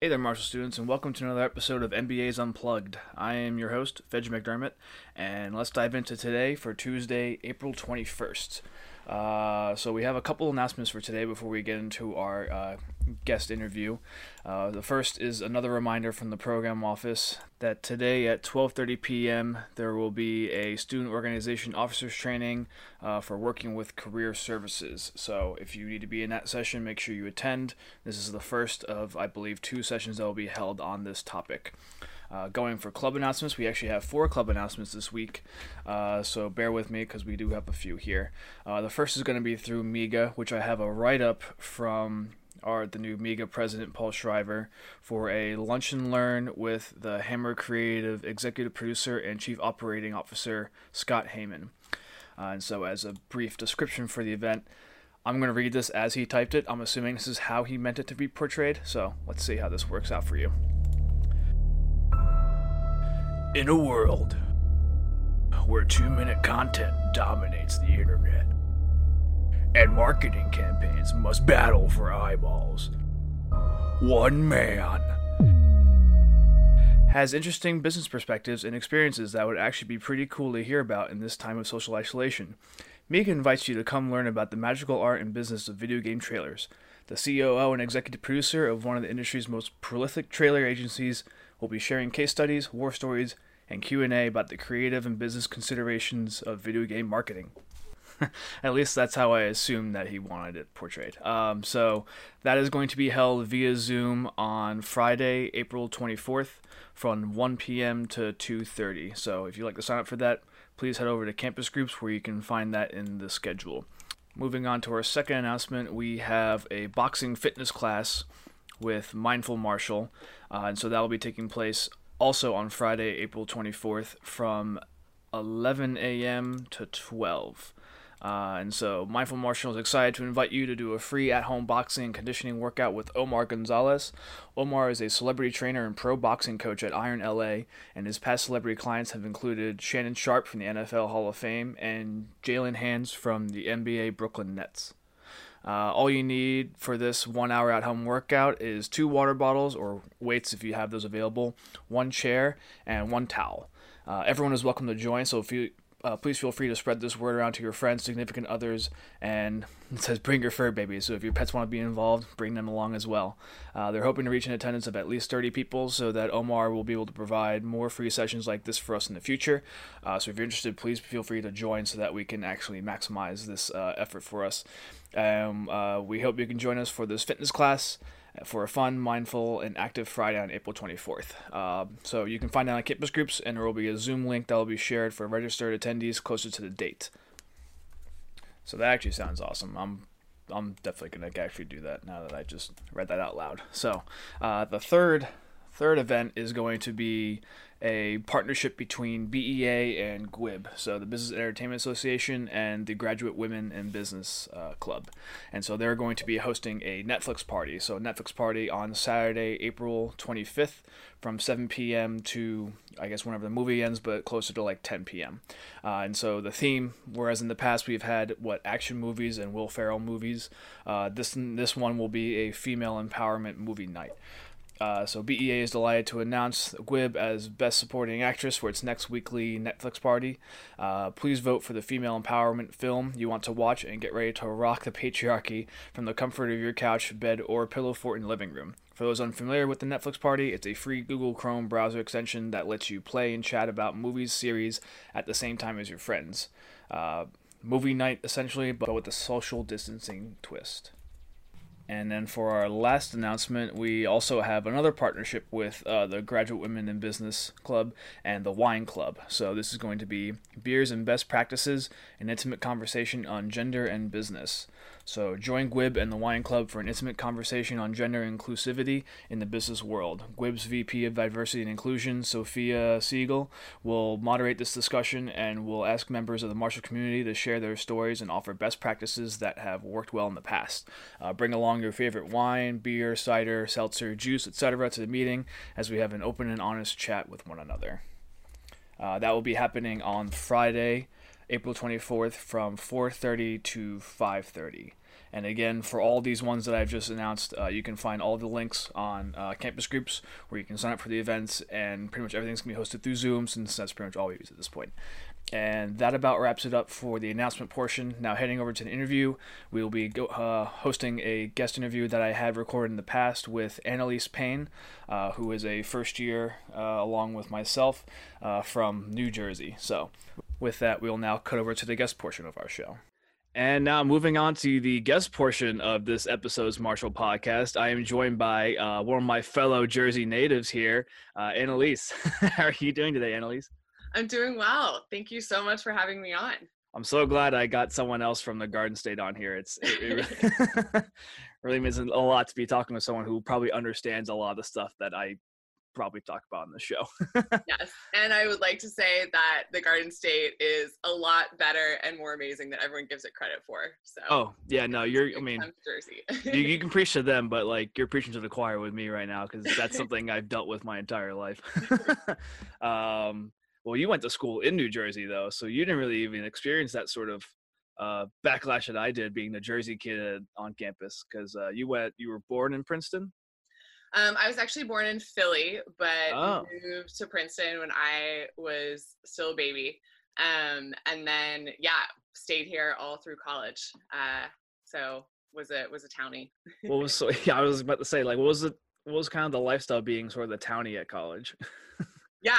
Hey there, Marshall students, and welcome to another episode of MBA's Unplugged. I am your host, Fedge McDermott, and let's dive into today for Tuesday, April 21st. So we have a couple announcements for today before we get into our guest interview. The first is another reminder from the program office that today at 12:30 p.m. there will be a student organization officers training for working with career services. So if you need to be in that session, make sure you attend. This is the first of, I believe, two sessions that will be held on this topic. Going for club announcements, we actually have four club announcements this week, so bear with me because we do have a few here. The first is going to be through Miga, which I have a write-up from the new Miga president, Paul Shriver, for a lunch and learn with the Hammer creative executive producer and chief operating officer, Scott Heyman. And so as a brief description for the event, I'm going to read this as he typed it. I'm assuming this is how he meant it to be portrayed, so let's see how this works out for you. In a world where 2-minute content dominates the internet and marketing campaigns must battle for eyeballs, one man has interesting business perspectives and experiences that would actually be pretty cool to hear about in this time of social isolation. Miga invites you to come learn about the magical art and business of video game trailers. The COO and executive producer of one of the industry's most prolific trailer agencies we'll be sharing case studies, war stories, and Q&A about the creative and business considerations of video game marketing. At least that's how I assume that he wanted it portrayed. So that is going to be held via Zoom on Friday, April 24th from 1 p.m. to 2:30. So if you'd like to sign up for that, please head over to Campus Groups where you can find that in the schedule. Moving on to our second announcement, we have a boxing fitness class with Mindful Marshall, and so that will be taking place also on Friday, April 24th from 11 a.m. to 12. And so Mindful Marshall is excited to invite you to do a free at-home boxing and conditioning workout with Omar Gonzalez. Omar is a celebrity trainer and pro boxing coach at Iron LA, and his past celebrity clients have included Shannon Sharpe from the NFL Hall of Fame and Jalen Hands from the NBA Brooklyn Nets. All you need for this 1 hour at-home workout is 2 water bottles, or weights if you have those available, 1 chair, and 1 towel. Everyone is welcome to join, so if you, please feel free to spread this word around to your friends, significant others, and it says bring your fur babies, so if your pets want to be involved, bring them along as well. They're hoping to reach an attendance of at least 30 people so that Omar will be able to provide more free sessions like this for us in the future. So if you're interested, please feel free to join so that we can actually maximize this effort for us. We hope you can join us for this fitness class for a fun, mindful, and active Friday on April 24th. So you can find out on Campus Groups, and there will be a Zoom link that will be shared for registered attendees closer to the date. So that actually sounds awesome. I'm definitely going to actually do that now that I just read that out loud. So the third event is going to be a partnership between BEA and GWIB, so the Business and Entertainment Association, and the Graduate Women in Business Club. And so they're going to be hosting a Netflix party. So a Netflix party on Saturday, April 25th from 7 p.m. to, I guess, whenever the movie ends, but closer to like 10 p.m. And so the theme, whereas in the past we've had, action movies and Will Ferrell movies, this one will be a female empowerment movie night. So BEA is delighted to announce GWIB as Best Supporting Actress for its next weekly Netflix party. Please vote for the female empowerment film you want to watch and get ready to rock the patriarchy from the comfort of your couch, bed, or pillow fort and living room. For those unfamiliar with the Netflix party, it's a free Google Chrome browser extension that lets you play and chat about movies, series at the same time as your friends. Movie night, essentially, but with a social distancing twist. And then for our last announcement, we also have another partnership with the Graduate Women in Business Club and the Wine Club. So this is going to be Beers and Best Practices, an intimate conversation on gender and business. So join GWIB and the Wine Club for an intimate conversation on gender inclusivity in the business world. GWIB's VP of Diversity and Inclusion, Sophia Siegel, will moderate this discussion and will ask members of the Marshall community to share their stories and offer best practices that have worked well in the past. Bring along your favorite wine, beer, cider, seltzer, juice, etc. to the meeting as we have an open and honest chat with one another. That will be happening on Friday, April 24th from 4:30 to 5:30. And again, for all these ones that I've just announced, you can find all the links on campus groups where you can sign up for the events, and pretty much everything's going to be hosted through Zoom, since that's pretty much all we use at this point. And that about wraps it up for the announcement portion. Now heading over to the interview, we will be hosting a guest interview that I had recorded in the past with Annalise Payne, who is a first year along with myself from New Jersey. So with that, we'll now cut over to the guest portion of our show. And now moving on to the guest portion of this episode's Marshall Podcast, I am joined by one of my fellow Jersey natives here, Annalise. How are you doing today, Annalise? I'm doing well. Thank you so much for having me on. I'm so glad I got someone else from the Garden State on here. It really means a lot to be talking to someone who probably understands a lot of the stuff that I probably talk about on the show. Yes, and I would like to say that the Garden State is a lot better and more amazing than everyone gives it credit for. So. Oh yeah, no, Jersey. you can preach to them, but like you're preaching to the choir with me right now, because that's something I've dealt with my entire life. Well, you went to school in New Jersey, though, so you didn't really even experience that sort of backlash that I did, being the Jersey kid on campus, because you were born in Princeton? I was actually born in Philly, but moved to Princeton when I was still a baby. And then, stayed here all through college. So was a townie. I was about to say, like, what was kind of the lifestyle being sort of the townie at college? Yeah.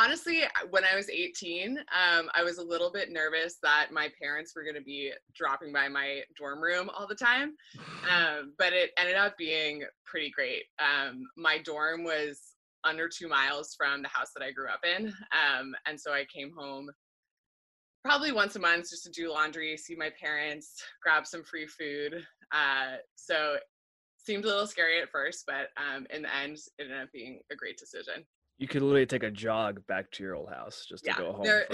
Honestly, when I was 18, I was a little bit nervous that my parents were going to be dropping by my dorm room all the time. But it ended up being pretty great. My dorm was under 2 miles from the house that I grew up in. And so I came home probably once a month just to do laundry, see my parents, grab some free food. So it seemed a little scary at first, but in the end, it ended up being a great decision. You could literally take a jog back to your old house just to go home. There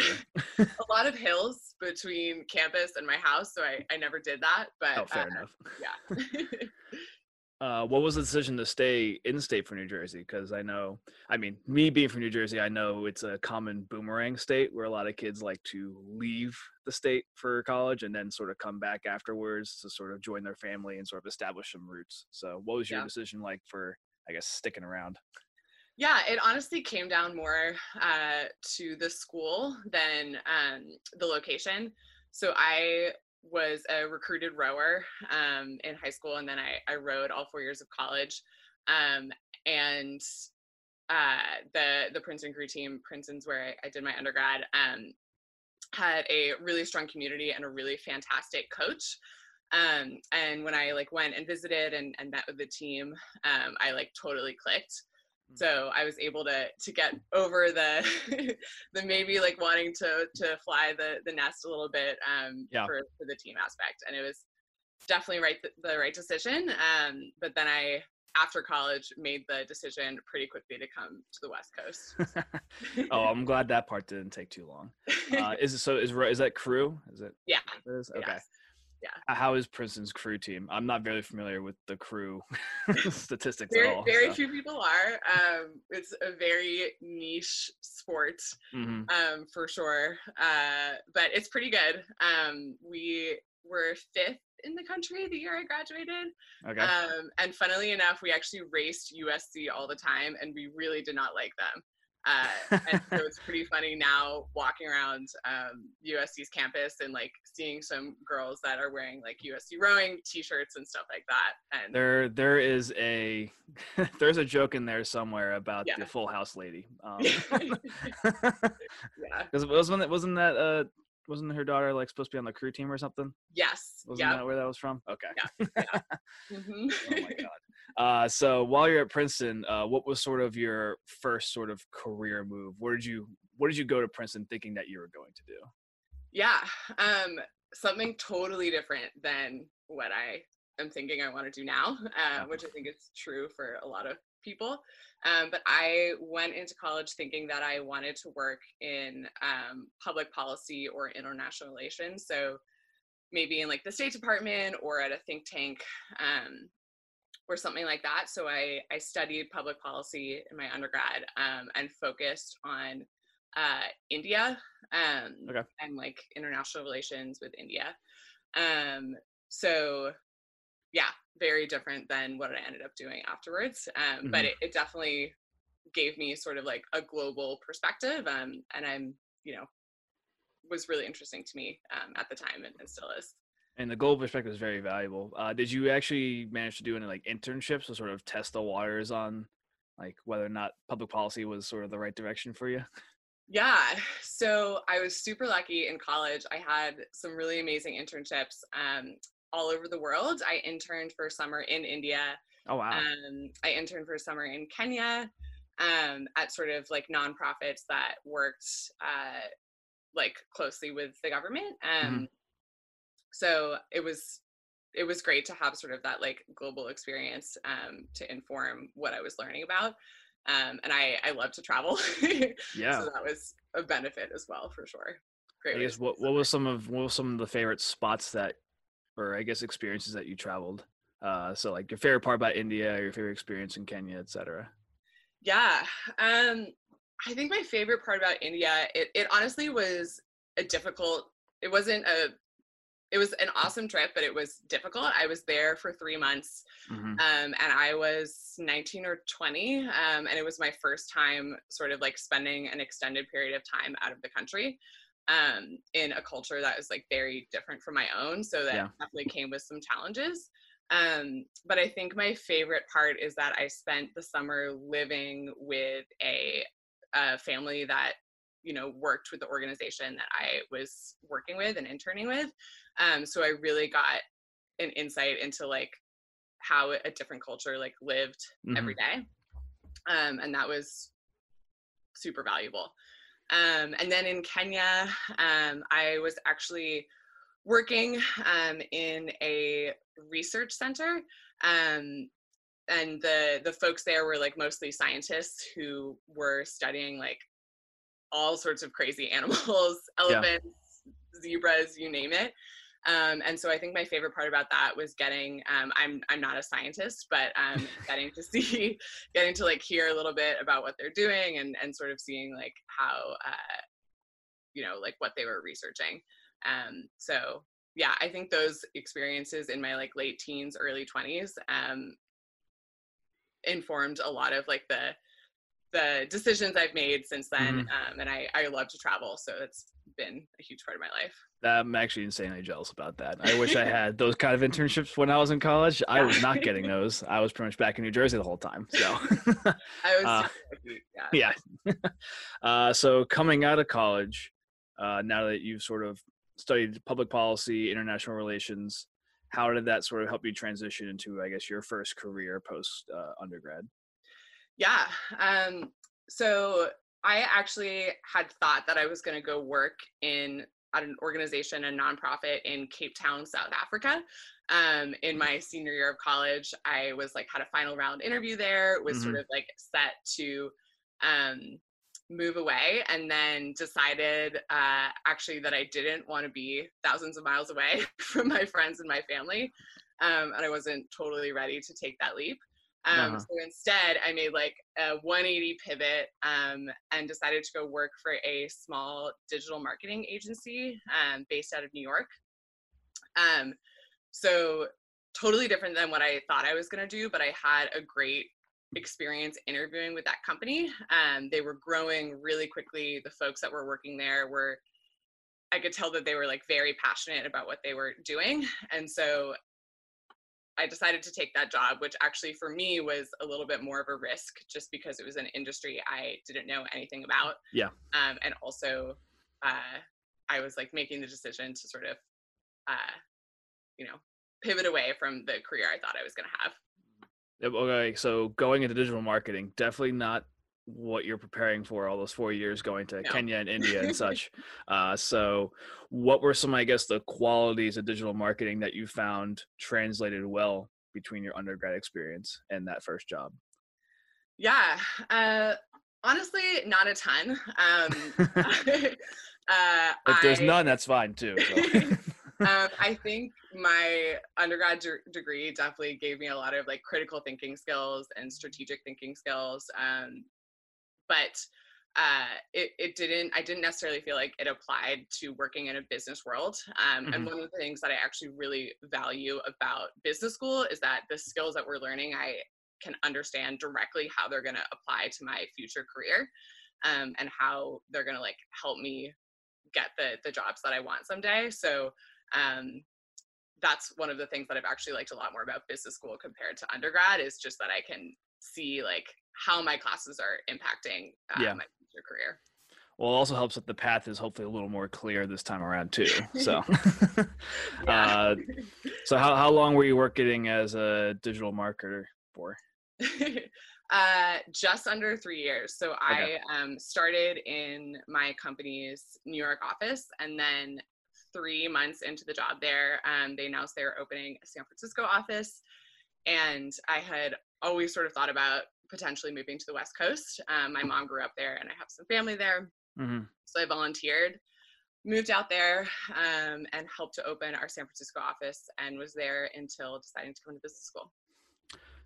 are a lot of hills between campus and my house, so I never did that. But fair enough. Yeah. What was the decision to stay in state for New Jersey? Because me being from New Jersey, I know it's a common boomerang state where a lot of kids like to leave the state for college and then sort of come back afterwards to sort of join their family and sort of establish some roots. So what was your decision like for, I guess, sticking around? Yeah, it honestly came down more to the school than the location. So I was a recruited rower in high school, and then I rowed all 4 years of college. The Princeton crew team, Princeton's where I did my undergrad, had a really strong community and a really fantastic coach. And when I went and visited and met with the team, I totally clicked. So I was able to get over the maybe wanting to fly the nest a little bit for the team aspect. And it was definitely the right decision. But then I, after college, made the decision pretty quickly to come to the West Coast. Oh, I'm glad that part didn't take too long. Is that crew? Is it? Yeah. It is? Okay. Yes. Yeah. How is Princeton's crew team? I'm not very familiar with the crew statistics at all. Very few people are. It's a very niche sport, for sure. But it's pretty good. We were fifth in the country the year I graduated. Okay. And funnily enough, we actually raced USC all the time, and we really did not like them. And so it's pretty funny now walking around USC's campus and seeing some girls that are wearing USC rowing t-shirts and stuff like that. And there's a joke in there somewhere about the Full House lady. Because wasn't her daughter supposed to be on the crew team or something? Yes. Wasn't that where that was from? Okay. Yeah. Mm-hmm. Oh my God. So while you're at Princeton, what was sort of your first sort of career move? Where did you go to Princeton thinking that you were going to do? Yeah. Something totally different than what I am thinking I want to do now, which I think is true for a lot of people. But I went into college thinking that I wanted to work in public policy or international relations. So maybe in the State Department or at a think tank, or something like that. So I studied public policy in my undergrad and focused on India and international relations with India. So yeah, very different than what I ended up doing afterwards. But it definitely gave me sort of like a global perspective. And I'm, you know, was really interesting to me at the time, and still is. And the global perspective is very valuable. Did you actually manage to do any like internships to sort of test the waters on like whether or not public policy was sort of the right direction for you? Yeah. So I was super lucky in college. I had some really amazing internships all over the world. I interned for a summer in India. Oh, wow. I interned for a summer in Kenya at sort of like nonprofits that worked like closely with the government. So it was great to have sort of that like global experience to inform what I was learning about. And I love to travel. Yeah. So that was a benefit as well, for sure. Great. I guess what were some of the favorite spots that, or I guess experiences that you traveled? So like your favorite part about India, your favorite experience in Kenya, et cetera. Yeah. I think my favorite part about India, it honestly was a difficult, it was an awesome trip, but it was difficult. I was there for 3 months, and I was 19 or 20, and it was my first time sort of like spending an extended period of time out of the country in a culture that was like very different from my own, so that definitely came with some challenges. But I think my favorite part is that I spent the summer living with a family that, you know, worked with the organization that I was working with and interning with. So I really got an insight into like how a different culture like lived every day. And that was super valuable. And then in Kenya, I was actually working in a research center. And the folks there were like mostly scientists who were studying like all sorts of crazy animals, elephants, zebras, you name it. And so I think my favorite part about that was getting, I'm not a scientist, but getting to like hear a little bit about what they're doing and sort of seeing like how, you know, like what they were researching. So yeah, I think those experiences in my like late teens, early 20s informed a lot of like the decisions I've made since then. And I love to travel. So that's been a huge part of my life. I'm actually insanely jealous about that. I wish I had those kind of internships when I was in college. I was not getting those. I was pretty much back in New Jersey the whole time. So I was So coming out of college, now that you've sort of studied public policy, international relations, how did that sort of help you transition into, I guess, your first career post undergrad? Yeah. So I actually had thought that I was going to go work at an organization, a nonprofit in Cape Town, South Africa. In my senior year of college, I was like, had a final round interview there, was sort of like set to move away, and then decided actually that I didn't want to be thousands of miles away from my friends and my family. And I wasn't totally ready to take that leap. So instead I made like a 180 pivot and decided to go work for a small digital marketing agency based out of New York. So totally different than what I thought I was going to do, but I had a great experience interviewing with that company. They were growing really quickly. The folks that were working there I could tell that they were like very passionate about what they were doing. And so I decided to take that job, which actually for me was a little bit more of a risk just because it was an industry I didn't know anything about. Yeah. And also I was like making the decision to sort of, you know, pivot away from the career I thought I was going to have. Okay. So going into digital marketing, definitely not what you're preparing for all those 4 years going to Kenya and India and such. So what were some, I guess, the qualities of digital marketing that you found translated well between your undergrad experience and that first job? Yeah. Honestly, not a ton. If there's none, that's fine too. So. I think my undergrad degree definitely gave me a lot of like critical thinking skills and strategic thinking skills. But I didn't necessarily feel like it applied to working in a business world. And one of the things that I actually really value about business school is that the skills that we're learning, I can understand directly how they're going to apply to my future career, and how they're going to like help me get the jobs that I want someday. So, that's one of the things that I've actually liked a lot more about business school compared to undergrad, is just that I can see like how my classes are impacting my future career. Well, it also helps that the path is hopefully a little more clear this time around too. So, so how long were you working as a digital marketer for? Just under 3 years. So okay. I started in my company's New York office, and then 3 months into the job there, they announced they were opening a San Francisco office, and I had always sort of thought about potentially moving to the West Coast. My mom grew up there, and I have some family there. Mm-hmm. So I volunteered, moved out there, and helped to open our San Francisco office, and was there until deciding to come to business school.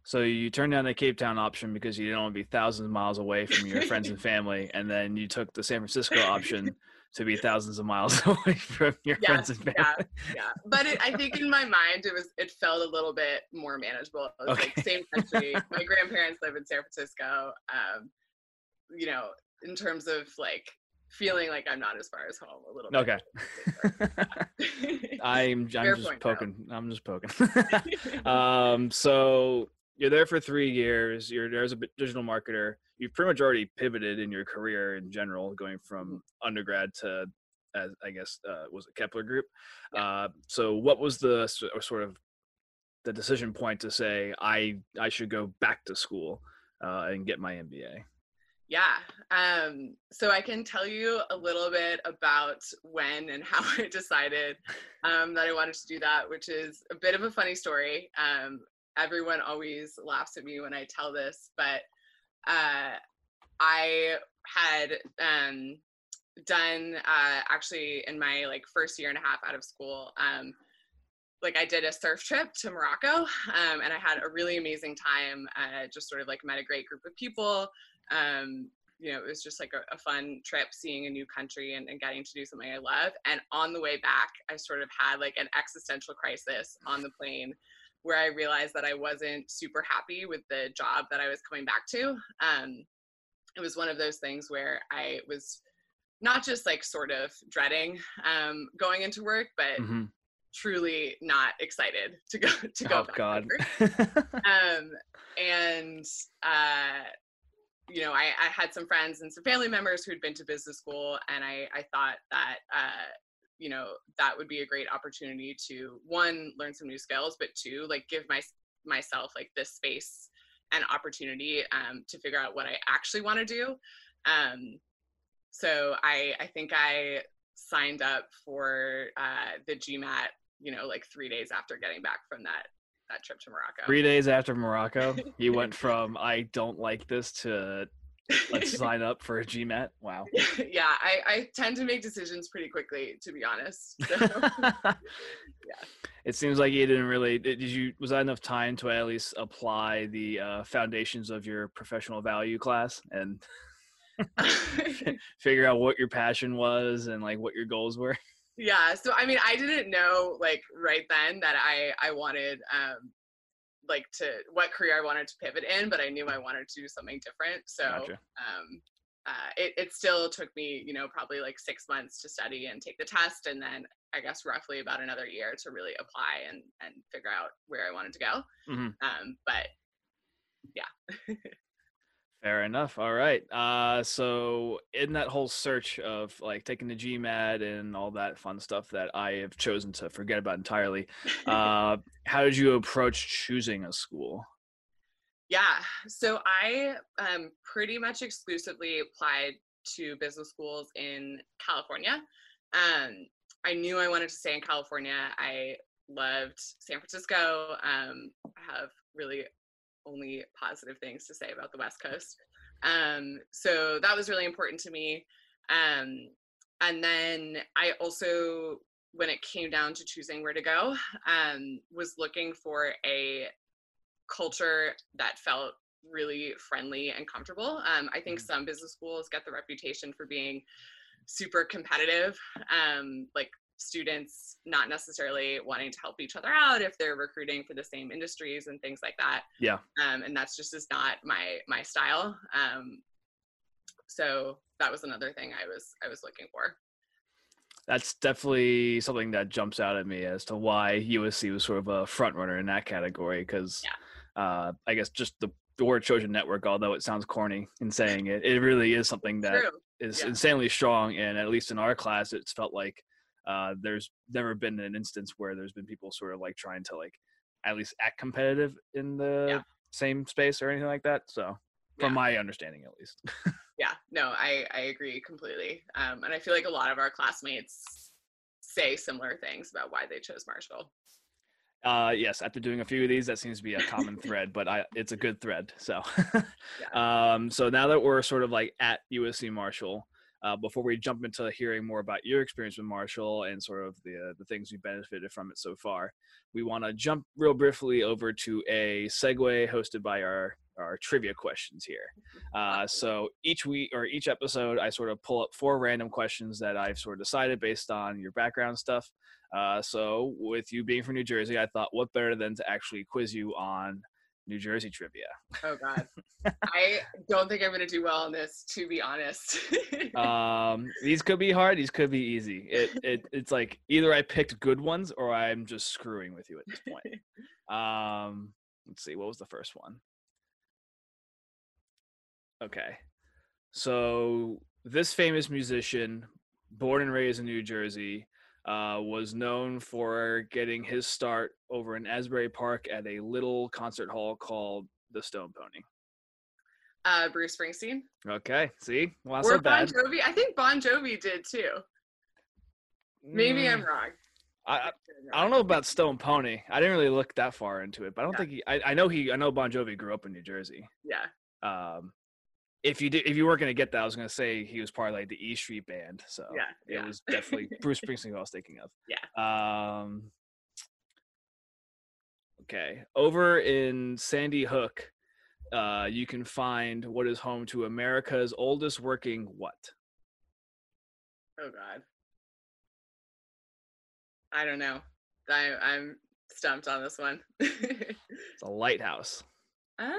So you turned down the Cape Town option because you didn't want to be thousands of miles away from your friends and family, and then you took the San Francisco option to be thousands of miles away from your friends and family. Yeah. But I think in my mind, it felt a little bit more manageable. It was like same country. My grandparents live in San Francisco. You know, in terms of like feeling like I'm not as far as home a little bit. Okay. I'm just poking. So you're there for 3 years. You're there as a digital marketer. You've pretty much already pivoted in your career in general, going from undergrad to, as I guess, was it Kepler Group? Yeah. So what was the sort of the decision point to say, I should go back to school and get my MBA? Yeah. So I can tell you a little bit about when and how I decided that I wanted to do that, which is a bit of a funny story. Everyone always laughs at me when I tell this, but I had done actually in my like first year and a half out of school, like I did a surf trip to Morocco, and I had a really amazing time, just sort of like met a great group of people. You know, it was just like a fun trip, seeing a new country and getting to do something I love. And on the way back, I sort of had like an existential crisis on the plane, where I realized that I wasn't super happy with the job that I was coming back to. It was one of those things where I was not just like sort of dreading going into work, but truly not excited to go back. God. To work. You know, I had some friends and some family members who'd been to business school, and I thought that, you know, that would be a great opportunity to, one, learn some new skills, but two, like give myself like this space and opportunity to figure out what I actually want to do. So I think I signed up for the GMAT, you know, like 3 days after getting back from that trip to Morocco. 3 days after Morocco, you went from I don't like this to let's sign up for a GMAT. Wow. Yeah, I tend to make decisions pretty quickly, to be honest. So, yeah. It seems like you didn't really. Was that enough time to at least apply the foundations of your professional value class and figure out what your passion was and like what your goals were? Yeah. So I mean, I didn't know like right then that I wanted what career I wanted to pivot in, but I knew I wanted to do something different. So gotcha. It still took me, you know, probably like 6 months to study and take the test, and then I guess roughly about another year to really apply and figure out where I wanted to go. But yeah. Fair enough. All right. So in that whole search of like taking the GMAT and all that fun stuff that I have chosen to forget about entirely, how did you approach choosing a school? Yeah. So I pretty much exclusively applied to business schools in California. I knew I wanted to stay in California. I loved San Francisco. I have really only positive things to say about the West Coast. So that was really important to me. And then I also, when it came down to choosing where to go, was looking for a culture that felt really friendly and comfortable. I think some business schools get the reputation for being super competitive, like students not necessarily wanting to help each other out if they're recruiting for the same industries and things like that. Yeah. And that's just is not my style. So that was another thing I was looking for. That's definitely something that jumps out at me as to why USC was sort of a front runner in that category, because I guess just the word Trojan Network, although it sounds corny in saying it, it really is something that is insanely strong. And at least in our class, it's felt like there's never been an instance where there's been people sort of like trying to like at least act competitive in the same space or anything like that. So from my understanding, at least. I agree completely. And I feel like a lot of our classmates say similar things about why they chose Marshall. Yes, after doing a few of these, that seems to be a common thread, but it's a good thread. So so now that we're sort of like at USC Marshall, before we jump into hearing more about your experience with Marshall and sort of the things you benefited from it so far, we want to jump real briefly over to a segue hosted by our trivia questions here. So each week or each episode, I sort of pull up 4 random questions that I've sort of decided based on your background stuff. So with you being from New Jersey, I thought what better than to actually quiz you on New Jersey trivia. Oh God. I don't think I'm going to do well on this, to be honest. These could be hard. These could be easy. It's like either I picked good ones or I'm just screwing with you at this point. Let's see. What was the first one? Okay, so this famous musician, born and raised in New Jersey, was known for getting his start over in Asbury Park at a little concert hall called the Stone Pony. Bruce Springsteen. Okay, see? Well, or so Bon Jovi. I think Bon Jovi did too. Maybe I'm wrong. I don't know about Stone Pony. I didn't really look that far into it, but I don't think I know Bon Jovi grew up in New Jersey. Yeah. If you weren't going to get that, I was going to say he was part of like the E Street Band. So it was definitely Bruce Springsteen who I was thinking of. Yeah. Okay. Over in Sandy Hook, you can find what is home to America's oldest working what? Oh, God. I don't know. I'm stumped on this one. It's a lighthouse. Ah,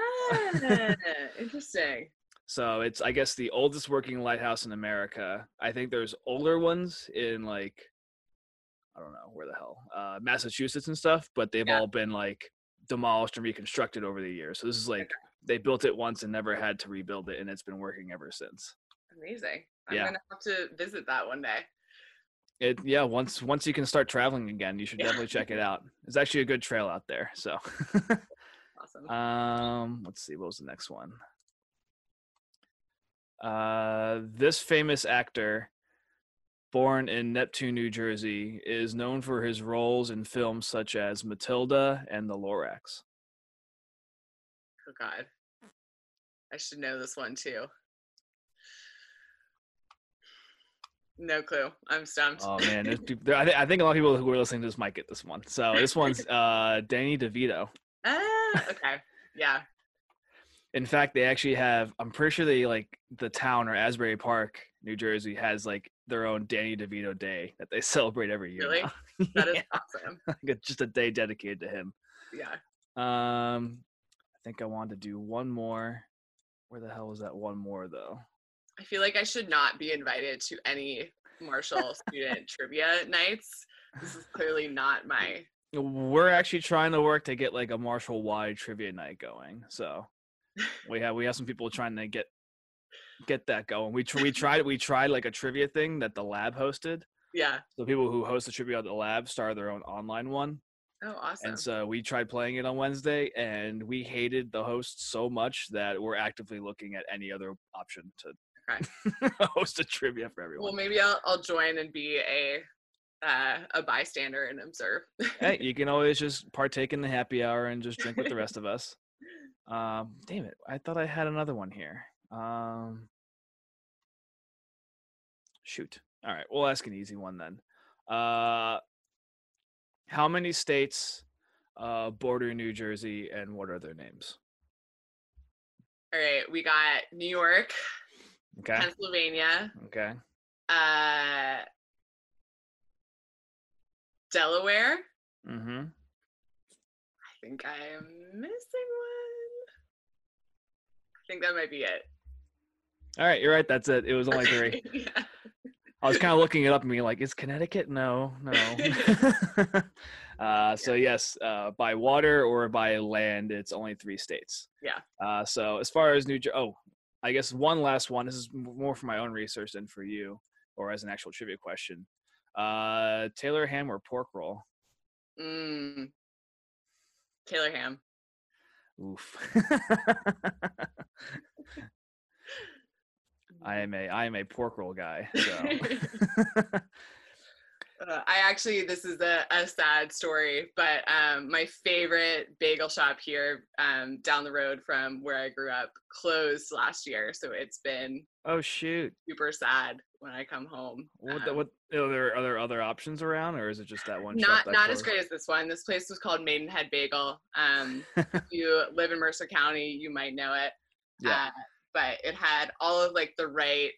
interesting. So it's, I guess, the oldest working lighthouse in America. I think there's older ones in, like, I don't know where the hell, Massachusetts and stuff, but they've all been, like, demolished and reconstructed over the years. So this is, like, they built it once and never had to rebuild it, and it's been working ever since. Amazing. I'm going to have to visit that one day. Once you can start traveling again, you should definitely check it out. It's actually a good trail out there, so. Awesome. Let's see, what was the next one? This famous actor, born in Neptune, New Jersey, is known for his roles in films such as Matilda and The Lorax. Oh God, I should know this one too. No clue. I'm stumped. Oh man, I think a lot of people who are listening to this might get this one. So this one's Danny DeVito. Okay. Yeah. In fact, they actually have, I'm pretty sure they like the town or Asbury Park, New Jersey has like their own Danny DeVito Day that they celebrate every year. Really? That is awesome. Just a day dedicated to him. Yeah. I think I wanted to do one more. Where the hell was that one more though? I feel like I should not be invited to any Marshall student trivia nights. This is clearly not my. We're actually trying to work to get like a Marshall-wide trivia night going. So. We have some people trying to get that going. We tried like a trivia thing that the lab hosted. Yeah. So people who host the trivia at the lab started their own online one. Oh, awesome. And so we tried playing it on Wednesday, and we hated the host so much that we're actively looking at any other option to host a trivia for everyone. Well, maybe I'll join and be a bystander and observe. Hey, you can always just partake in the happy hour and just drink with the rest of us. Damn it. I thought I had another one here. Shoot. All right. We'll ask an easy one then. How many states border New Jersey and what are their names? All right, we got New York, okay. Pennsylvania, okay, Delaware. Mm-hmm. I think I am missing one. I think that might be it. All right, you're right. That's it. It was only three. Yeah. I was kind of looking it up and being like, is Connecticut? No. So yes, by water or by land, it's only three states. Yeah. So as far as New Jersey, I guess one last one. This is more for my own research than for you or as an actual trivia question. Taylor ham or pork roll? Taylor ham. Oof. I am a pork roll guy. So. This is a sad story, but my favorite bagel shop here down the road from where I grew up closed last year, so it's been super sad when I come home. Are there other options around, or is it just that one? Not as great as this one. This place was called Maidenhead Bagel. If you live in Mercer County, you might know it. Yeah. But it had all of like the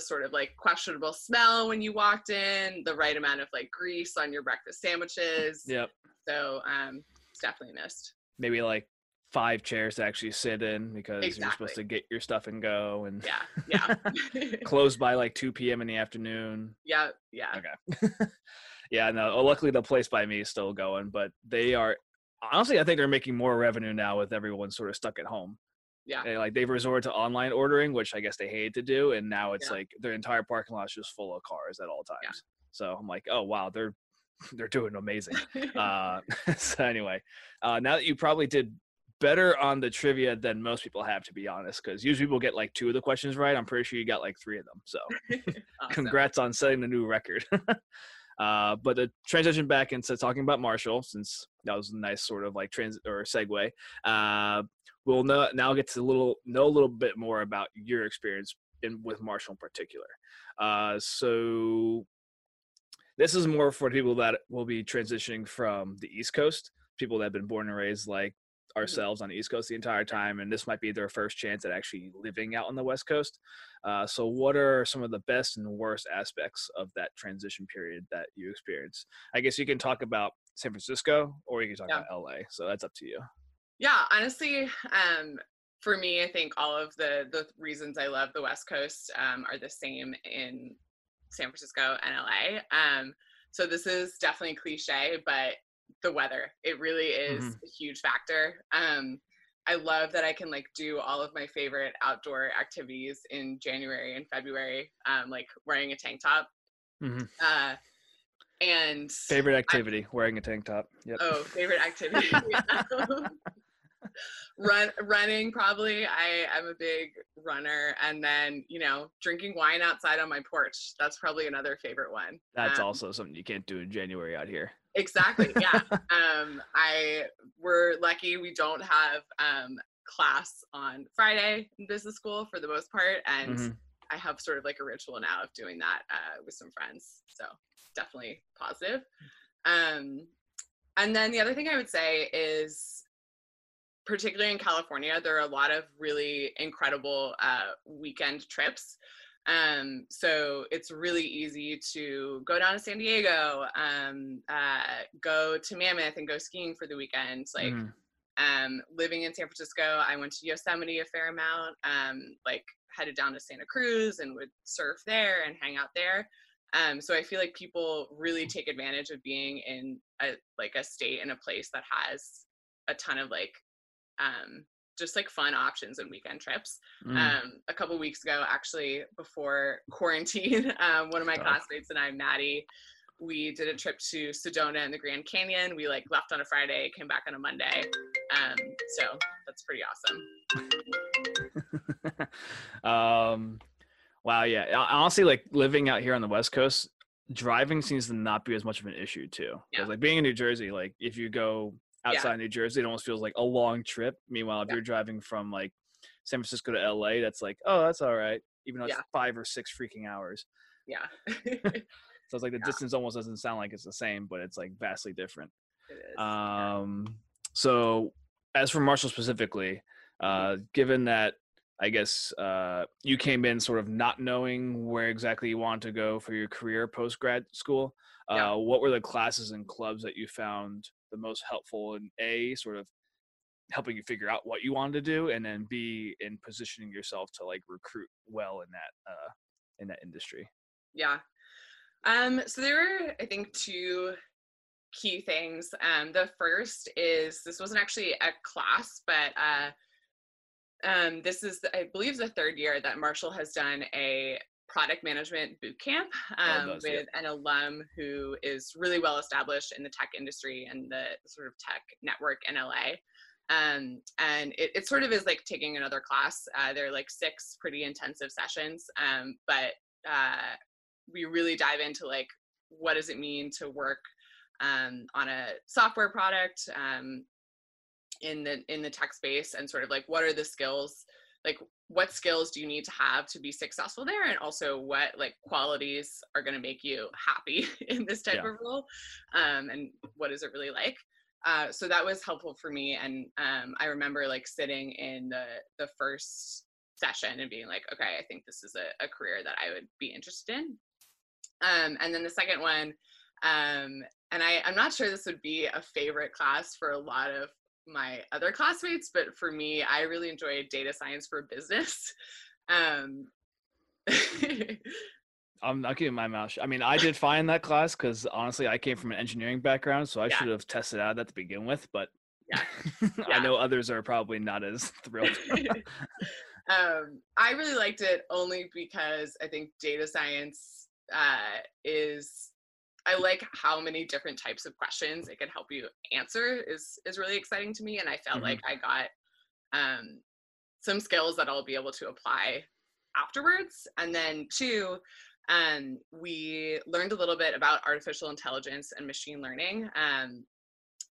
sort of like questionable smell when you walked in, the right amount of like grease on your breakfast sandwiches. Yep. So it's definitely missed. Maybe like 5 chairs to actually sit in because You're supposed to get your stuff and go. And yeah. Closed by like 2 p.m. in the afternoon. Yeah. Okay. Yeah, no. Luckily, the place by me is still going, but they are honestly, I think they're making more revenue now with everyone sort of stuck at home. Yeah. They've resorted to online ordering, which I guess they hated to do. And now it's like their entire parking lot is just full of cars at all times. Yeah. So I'm like, oh, wow, they're doing amazing. So anyway, now that you probably did better on the trivia than most people have, to be honest, because usually people get like 2 of the questions right. I'm pretty sure you got like 3 of them. So Congrats on setting the new record. But the transition back into talking about Marshall, since that was a nice sort of like segue. We'll now get to a little bit more about your experience with Marshall in particular. So this is more for people that will be transitioning from the East Coast, people that have been born and raised like ourselves on the East Coast the entire time, and this might be their first chance at actually living out on the West Coast. So what are some of the best and worst aspects of that transition period that you experienced? I guess you can talk about San Francisco or you can talk about LA, so that's up to you. Yeah, honestly, for me, I think all of the reasons I love the West Coast are the same in San Francisco and LA. So this is definitely cliche, but the weather, it really is a huge factor. I love that I can like do all of my favorite outdoor activities in January and February, like wearing a tank top. Mm-hmm. And favorite activity, wearing a tank top. Yep. Oh, favorite activity. Running probably. I'm a big runner, and then drinking wine outside on my porch, that's probably another favorite one. That's also something you can't do in January out here. Exactly, yeah. We're lucky we don't have class on Friday in business school for the most part, and I have sort of like a ritual now of doing that with some friends, so definitely positive. And then the other thing I would say is, particularly in California, there are a lot of really incredible weekend trips. So it's really easy to go down to San Diego, go to Mammoth and go skiing for the weekend. Living in San Francisco, I went to Yosemite a fair amount, headed down to Santa Cruz and would surf there and hang out there. So I feel like people really take advantage of being in a state and a place that has a ton of just like fun options and weekend trips. A couple weeks ago, actually before quarantine, one of my classmates and I, Maddie, we did a trip to Sedona and the Grand Canyon. We left on a Friday, came back on a Monday. So that's pretty awesome. Wow. Yeah. Honestly, living out here on the West Coast, driving seems to not be as much of an issue too. Yeah. 'Cause being in New Jersey, if you go outside New Jersey, it almost feels like a long trip. Meanwhile, if you're driving from San Francisco to LA, that's that's all right. Even though it's 5 or 6 freaking hours. Yeah. So it's the distance almost doesn't sound like it's the same, but it's vastly different. It is. So as for Marshall specifically, Given that, I guess, you came in sort of not knowing where exactly you wanted to go for your career post-grad school, what were the classes and clubs that you found the most helpful in, A, sort of helping you figure out what you wanted to do, and then B, in positioning yourself to like recruit well in that industry? Yeah. So there were, I think, two key things. The first is, this wasn't actually a class, but this is, I believe, the third year that Marshall has done a product management boot camp with an alum who is really well established in the tech industry and the sort of tech network in LA. And it sort of is like taking another class. There are like 6 pretty intensive sessions, but we really dive into like, what does it mean to work on a software product in the tech space, and sort of like, what are the skills, like what skills do you need to have to be successful there, and also what like qualities are going to make you happy in this type of role, and what is it really like. So that was helpful for me, and I remember like sitting in the first session and being like, okay, I think this is a career that I would be interested in. And then the second one, and I'm not sure this would be a favorite class for a lot of my other classmates, but for me, I really enjoyed data science for business. I'm not keeping my mouth shut. I mean, I did fine that class because honestly, I came from an engineering background, so I should have tested out that to begin with, but I know others are probably not as thrilled. I really liked it only because I think data science I like how many different types of questions it can help you answer is really exciting to me. And I felt like I got some skills that I'll be able to apply afterwards. And then 2, we learned a little bit about artificial intelligence and machine learning. And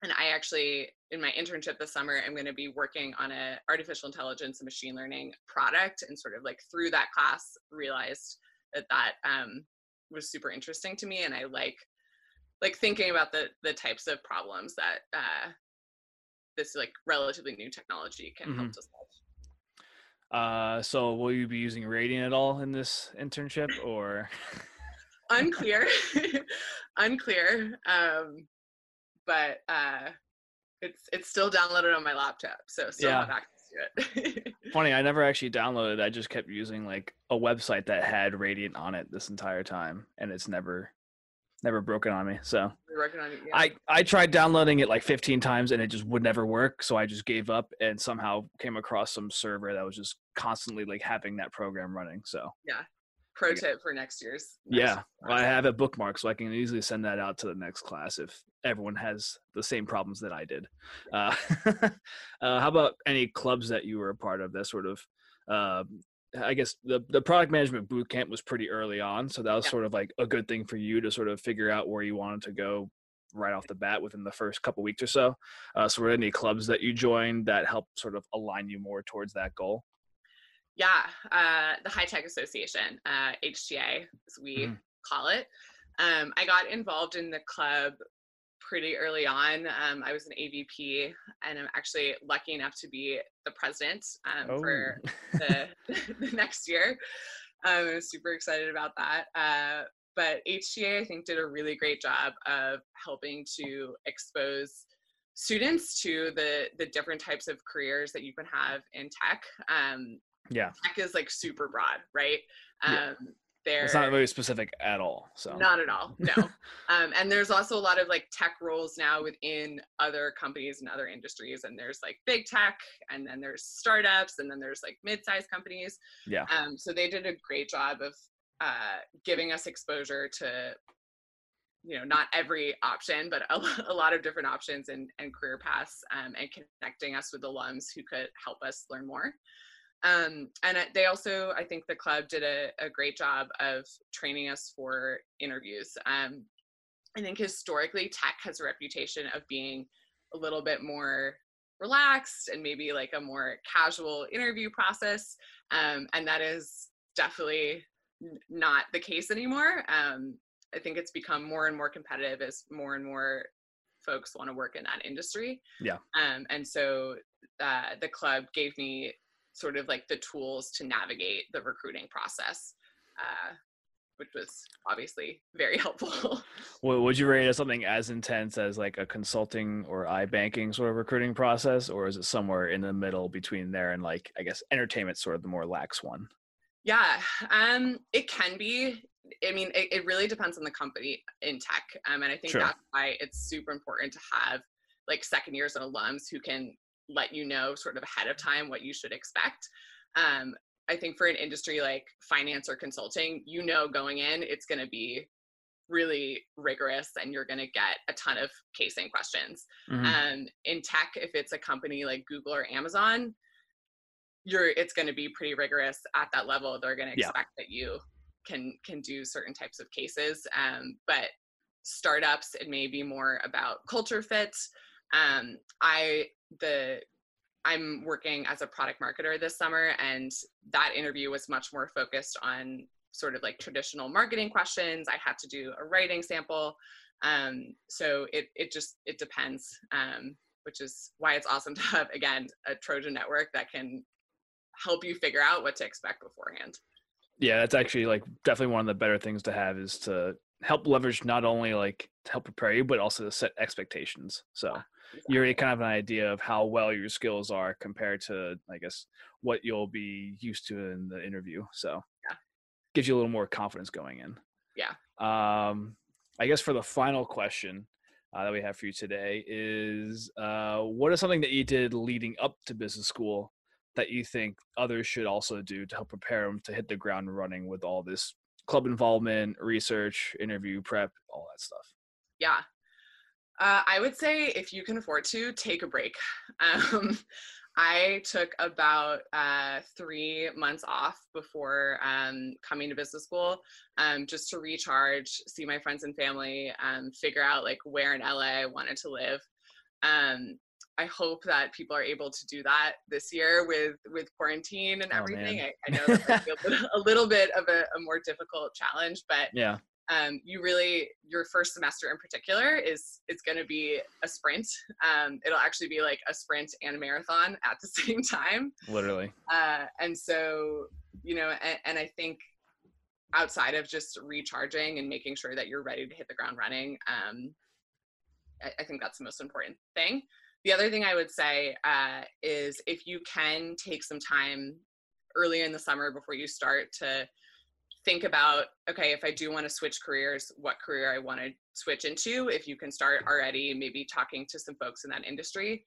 I actually, in my internship this summer, I'm going to be working on an artificial intelligence and machine learning product, and sort of like through that class realized that was super interesting to me. And I like thinking about the types of problems that this like relatively new technology can help to solve. So will you be using Radiant at all in this internship, or? Unclear. But it's still downloaded on my laptop, so still have access to it. Funny, I never actually downloaded. I just kept using like a website that had Radiant on it this entire time, and it's never broken on me. So I tried downloading it like 15 times, and it just would never work. So I just gave up, and somehow came across some server that was just constantly like having that program running. So pro tip for next year's. Well, I have it bookmarked, so I can easily send that out to the next class if everyone has the same problems that I did. How about any clubs that you were a part of that sort of, I guess the product management boot camp was pretty early on, so that was sort of like a good thing for you to sort of figure out where you wanted to go right off the bat within the first couple weeks or so. So were there any clubs that you joined that helped sort of align you more towards that goal? Yeah, the High Tech Association, HTA, as we call it. I got involved in the club pretty early on. I was an AVP, and I'm actually lucky enough to be the president for the next year. I'm super excited about that. But HTA, I think, did a really great job of helping to expose students to the different types of careers that you can have in tech. Tech is like super broad, right? It's not really specific at all. So not at all, no. And there's also a lot of like tech roles now within other companies and other industries. And there's like big tech, and then there's startups, and then there's like mid-sized companies. So they did a great job of giving us exposure to, you know, not every option, but a lot of different options and career paths, and connecting us with alums who could help us learn more. And they also, I think the club did a great job of training us for interviews. I think historically tech has a reputation of being a little bit more relaxed and maybe like a more casual interview process. And that is definitely not the case anymore. I think it's become more and more competitive as more and more folks want to work in that industry. And so the club gave me sort of like the tools to navigate the recruiting process, which was obviously very helpful. Well, would you rate it as something as intense as like a consulting or iBanking sort of recruiting process, or is it somewhere in the middle between there and like, I guess, entertainment, sort of the more lax one? Yeah, it can be. I mean, it really depends on the company in tech. And I think That's why it's super important to have like second years and alums who can let you know sort of ahead of time what you should expect. I think for an industry like finance or consulting, you know, going in, it's going to be really rigorous and you're going to get a ton of casing questions. Mm-hmm. In tech, if it's a company like Google or Amazon, it's going to be pretty rigorous at that level. They're going to expect that you can do certain types of cases. But startups, it may be more about culture fit. I'm working as a product marketer this summer, and that interview was much more focused on sort of like traditional marketing questions. I had to do a writing sample. So it just depends, which is why it's awesome to have, again, a Trojan network that can help you figure out what to expect beforehand. Yeah, that's actually like definitely one of the better things to have, is to help leverage, not only like to help prepare you, but also to set expectations. So you already kind of have an idea of how well your skills are compared to, I guess, what you'll be used to in the interview. So gives you a little more confidence going in. Yeah. I guess for the final question that we have for you today is, what is something that you did leading up to business school that you think others should also do to help prepare them to hit the ground running with all this club involvement, research, interview prep, all that stuff? Yeah. I would say if you can afford to, take a break. I took about 3 months off before coming to business school, just to recharge, see my friends and family, figure out like where in LA I wanted to live. I hope that people are able to do that this year with quarantine and everything. I know that's a little bit of a more difficult challenge, but your first semester in particular is going to be a sprint. It'll actually be like a sprint and a marathon at the same time. Literally. And so, you know, and I think outside of just recharging and making sure that you're ready to hit the ground running, I think that's the most important thing. The other thing I would say is if you can take some time earlier in the summer before you start to think about, okay, if I do want to switch careers, what career I want to switch into, if you can start already maybe talking to some folks in that industry,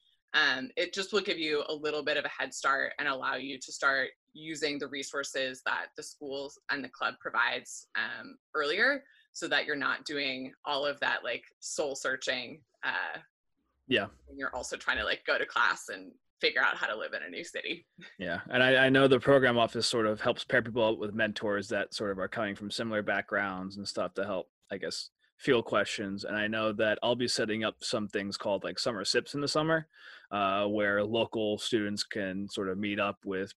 it just will give you a little bit of a head start and allow you to start using the resources that the schools and the club provides earlier, so that you're not doing all of that like soul searching. And you're also trying to like go to class and figure out how to live in a new city. Yeah. And I know the program office sort of helps pair people up with mentors that sort of are coming from similar backgrounds and stuff to help, I guess, field questions. And I know that I'll be setting up some things called like summer sips in the summer, where local students can sort of meet up with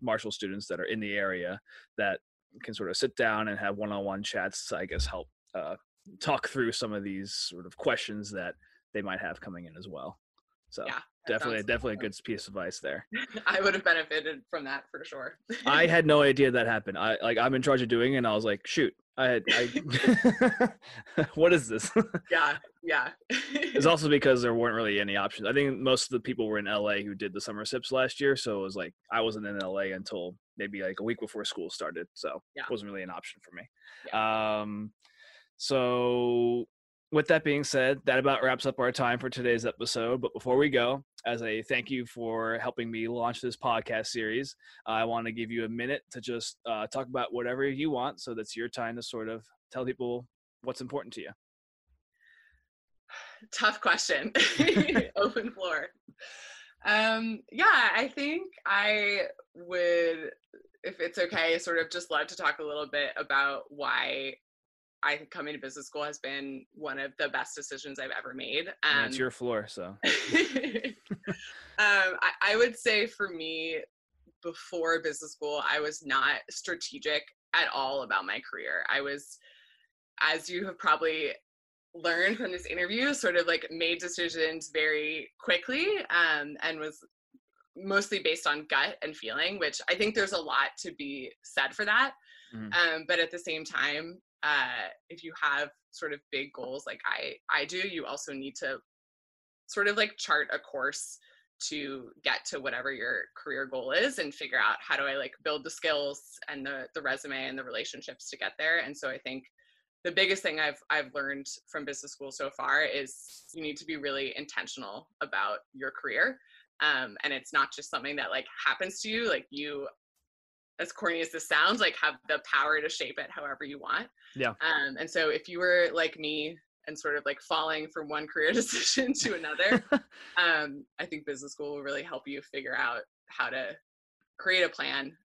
Marshall students that are in the area that can sort of sit down and have one-on-one chats to, I guess, help talk through some of these sort of questions that they might have coming in as well. So definitely a good piece of advice there. I would have benefited from that for sure. I had no idea that happened. I'm in charge of doing it, and I was like, shoot, what is this? Yeah. It's also because there weren't really any options. I think most of the people were in LA who did the summer sips last year. So it was like, I wasn't in LA until maybe like a week before school started. So it wasn't really an option for me. Yeah. So with that being said, that about wraps up our time for today's episode. But before we go, as a thank you for helping me launch this podcast series, I want to give you a minute to just talk about whatever you want. So that's your time to sort of tell people what's important to you. Tough question. Open floor. I think I would, if it's okay, sort of just love to talk a little bit about why I think coming to business school has been one of the best decisions I've ever made. It's your floor, so. I would say for me, before business school, I was not strategic at all about my career. I was, as you have probably learned from this interview, sort of like made decisions very quickly, and was mostly based on gut and feeling, which I think there's a lot to be said for that. Mm-hmm. But at the same time, if you have sort of big goals like I do, you also need to sort of like chart a course to get to whatever your career goal is and figure out how do I like build the skills and the resume and the relationships to get there. And so I think the biggest thing I've learned from business school so far is you need to be really intentional about your career. And it's not just something that like happens to you, like you, as corny as this sounds, like have the power to shape it however you want. Yeah. And so if you were like me and sort of like falling from one career decision to another, I think business school will really help you figure out how to create a plan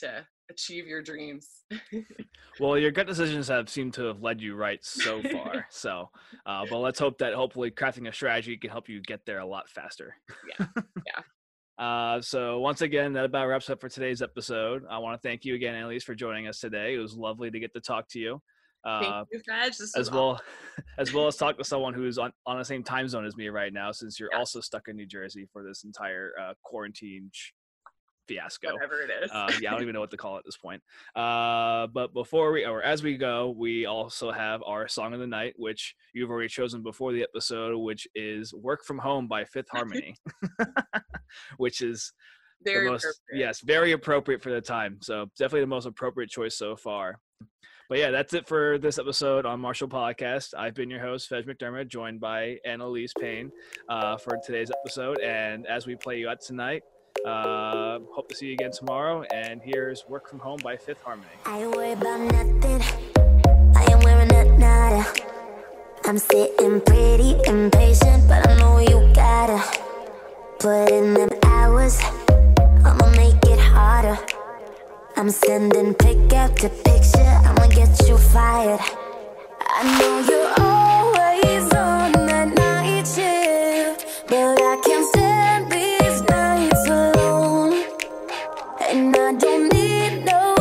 to achieve your dreams. Well, your gut decisions have seemed to have led you right so far. So, but let's hope that hopefully crafting a strategy can help you get there a lot faster. Yeah. Yeah. So once again, that about wraps up for today's episode. I want to thank you again, Annalise, for joining us today. It was lovely to get to talk to you. Thank you, Fedge. As well as talk to someone who's on the same time zone as me right now, since you're also stuck in New Jersey for this entire quarantine fiasco. Whatever it is. I don't even know what to call it at this point. But as we go, we also have our song of the night, which you've already chosen before the episode, which is "Work From Home" by Fifth Harmony, which is very very appropriate for the time. So definitely the most appropriate choice so far. But yeah, that's it for this episode on Marshall Podcast. I've been your host, Fedge McDermott, joined by Annalise Payne for today's episode. And as we play you out tonight, hope to see you again tomorrow. And here's "Work From Home" by Fifth Harmony. I ain't worried about nothing. I ain't wearing a nada. I'm sitting pretty impatient, but I know you gotta put in them hours. I'ma make it harder. I'm sending pick up to picture, I'ma get you fired. I know you're always on that night shift, but I can't stand these nights alone. And I don't need no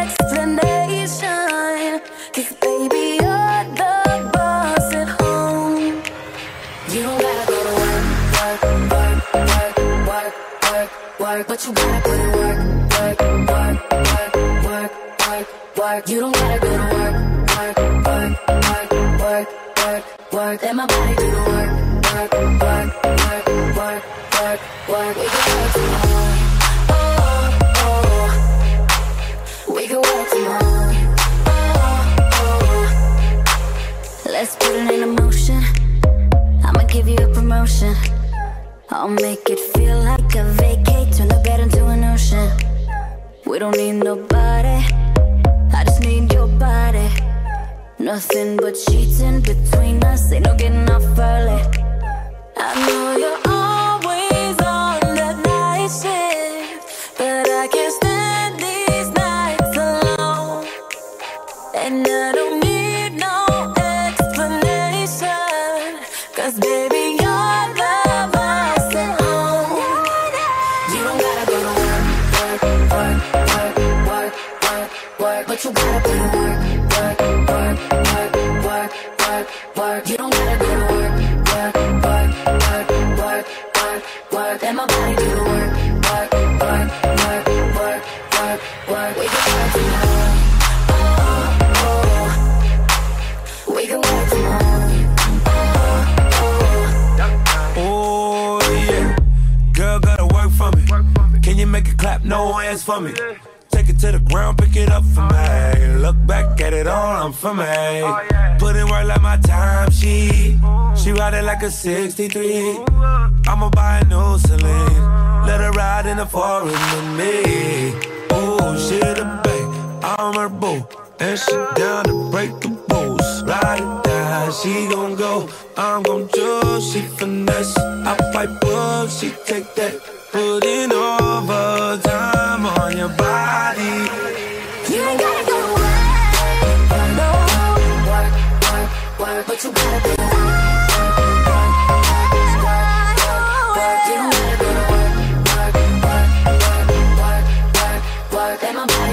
explanation, cause baby you're the boss at home. You don't gotta go to work, work, work, work, work, work, work, but you gotta go to work. Work. You don't gotta go to work, work, work, work, work, work, work. Let my body do the work, work, work, work, work, work, work. We can work from home, oh, oh. We can work from home, oh, oh. Let's put it in motion. I'ma give you a promotion. I'll make it feel like a vacate. Turn the bed into an ocean. We don't need nobody. I just need your body. Nothing but cheating between us. Ain't no getting off early. I know you're always on that night shift, but I can't stand these nights alone. And I don't need no explanation, cause baby you're the boss at home. You don't gotta go to work, work, work, work, work, work, work. But you gotta go to work, work, work, work, work, work, work. You don't gotta go to work, work, work, work, work, work, work. Let my body do the work, work, work, work, work, work, work. We can work from home, oh, oh, oh. We can work from home, oh, oh, oh. Oh yeah, girl gotta work for me. Can you make it clap, no hands for me? Take it to the ground, pick it up for me. Look back at it all, I'm for me. Put in work like my time, she ride it like a 63. I'ma buy a new Celine, let her ride in the forest with me. Oh, she the babe, I'm her boo, and she down to break the rules. Ride it down, she gon' go, I'm gon' choose. She finesse, I pipe up, she take that. Putting overtime on your body. You ain't gotta go to work, no. Work, work, work, but you gotta go to work. Work, you gotta go to work, work, work, work, work, work, work. Let my body.